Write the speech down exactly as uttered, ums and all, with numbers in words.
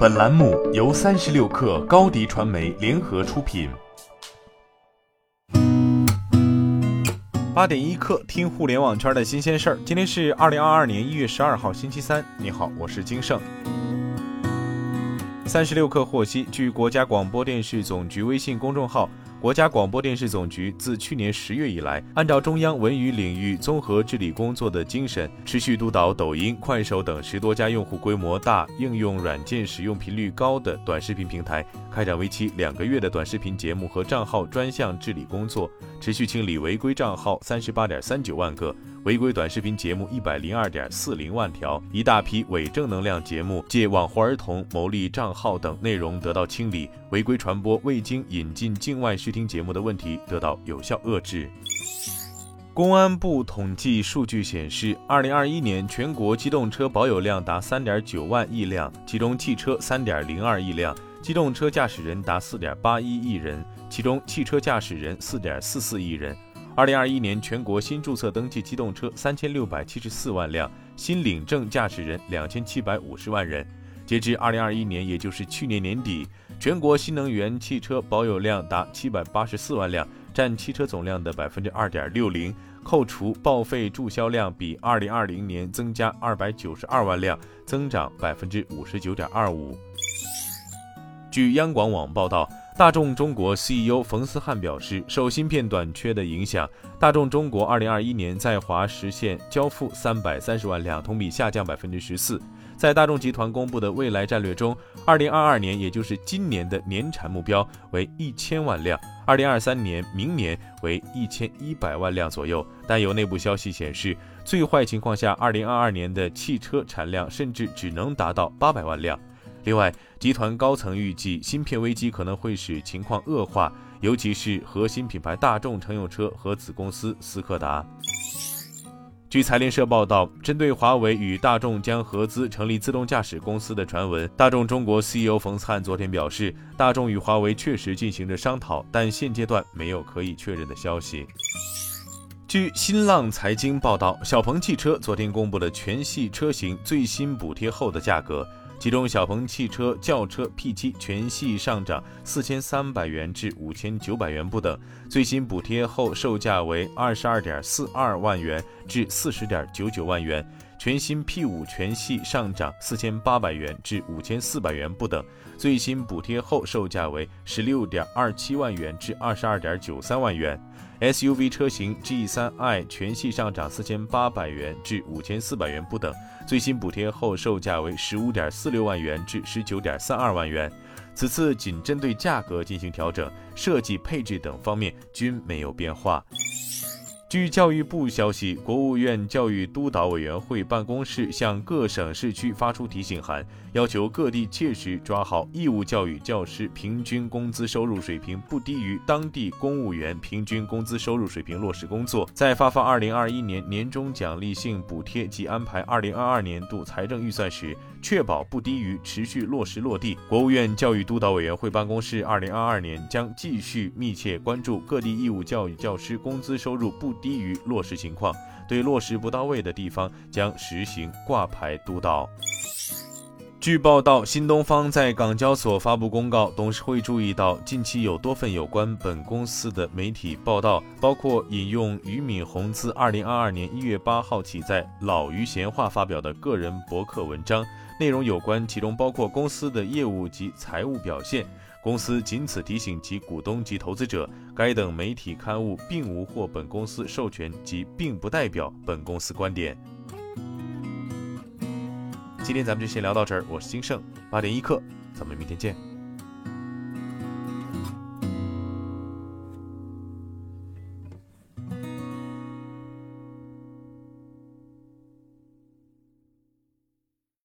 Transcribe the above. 本栏目由三十六氪高低传媒联合出品。八点一刻，听互联网圈的新鲜事儿。今天是二零二二年一月十二号，星期三。你好，我是金盛。三十六氪获悉，据国家广播电视总局微信公众号。国家广播电视总局自去年十月以来，按照中央文娱领域综合治理工作的精神，持续督导抖音、快手等十多家用户规模大、应用软件使用频率高的短视频平台，开展为期两个月的短视频节目和账号专项治理工作，持续清理违规账号三十八点三九万个，违规短视频节目一百零二点四零万条，一大批伪正能量节目借网红儿童牟利账号等内容得到清理，违规传播未经引进境外视频听节目的问题得到有效遏制。公安部统计数据显示，二零二一年全国机动车保有量达三点九万亿辆，其中汽车三点零二亿辆，机动车驾驶人达四点八一亿人，其中汽车驾驶人四点四四亿人。二零二一年全国新注册登记机动车三千六百七十四万辆，新领证驾驶人两千七百五十万人。截至二零二一年，也就是去年年底，全国新能源汽车保有量达七百八十四万辆，占汽车总量的百分之二点六零。扣除报废注销量，比二零二零年增加二百九十二万辆，增长百分之五十九点二五。据央广网报道，大众中国 C E O 冯思翰表示，受芯片短缺的影响，大众中国二零二一年在华实现交付三百三十万辆，同比下降百分之十四。在大众集团公布的未来战略中，二零二二年，也就是今年的年产目标为一千万辆，二零二三年明年为一千一百万辆左右。但有内部消息显示，最坏情况下，二零二二年的汽车产量甚至只能达到八百万辆。另外，集团高层预计，芯片危机可能会使情况恶化，尤其是核心品牌大众乘用车和子公司斯柯达。据财联社报道，针对华为与大众将合资成立自动驾驶公司的传闻，大众中国 C E O 冯思翰昨天表示，大众与华为确实进行着商讨，但现阶段没有可以确认的消息。据新浪财经报道，小鹏汽车昨天公布了全系车型最新补贴后的价格，其中小鹏汽车轿车 P 七 全系上涨四千三百元至五千九百元不等，最新补贴后售价为 二十二点四二万元至 四十点九九万元，全新 P 五 全系上涨四千八百元至五千四百元不等，最新补贴后售价为 十六点二七万元至 二十二点九三万元， S U V 车型 G 三 i 全系上涨四千八百元至五千四百元不等，最新补贴后售价为 十五点四六万元至 十九点三二万元。此次仅针对价格进行调整，设计、配置等方面均没有变化。据教育部消息，国务院教育督导委员会办公室向各省市区发出提醒函，要求各地切实抓好义务教育教师平均工资收入水平不低于当地公务员平均工资收入水平落实工作，在发放二零二一年年终奖励性补贴及安排二零二二年度财政预算时，确保不低于持续落实落地。国务院教育督导委员会办公室二零二二年将继续密切关注各地义务教育教师工资收入不低于落实情况，对落实不到位的地方将实行挂牌督导。据报道，新东方在港交所发布公告，董事会注意到近期有多份有关本公司的媒体报道，包括引用俞敏洪自二零二二年一月八号起在老俞闲话发表的个人博客文章，内容有关其中包括公司的业务及财务表现。公司仅此提醒其股东及投资者，该等媒体刊物并无获本公司授权及并不代表本公司观点。今天咱们就先聊到这儿，我是金盛，八点一刻，咱们明天见。